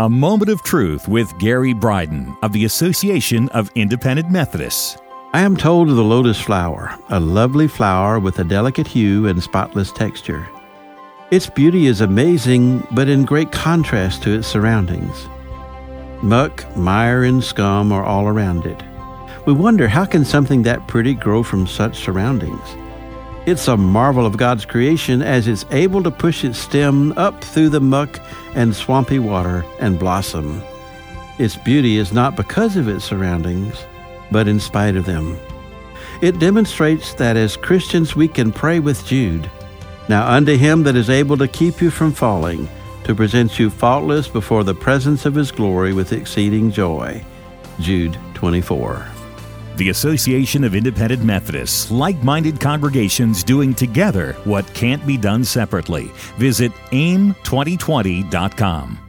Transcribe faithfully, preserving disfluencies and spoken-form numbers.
A Moment of Truth with Gary Bryden of the Association of Independent Methodists. I am told of the lotus flower, a lovely flower with a delicate hue and spotless texture. Its beauty is amazing, but in great contrast to its surroundings. Muck, mire, and scum are all around it. We wonder, how can something that pretty grow from such surroundings? It's a marvel of God's creation as it's able to push its stem up through the muck and swampy water and blossom. Its beauty is not because of its surroundings, but in spite of them. It demonstrates that as Christians we can pray with Jude, "Now unto him that is able to keep you from falling, to present you faultless before the presence of his glory with exceeding joy." Jude twenty-four. The Association of Independent Methodists, like-minded congregations doing together what can't be done separately. Visit aim twenty twenty dot com.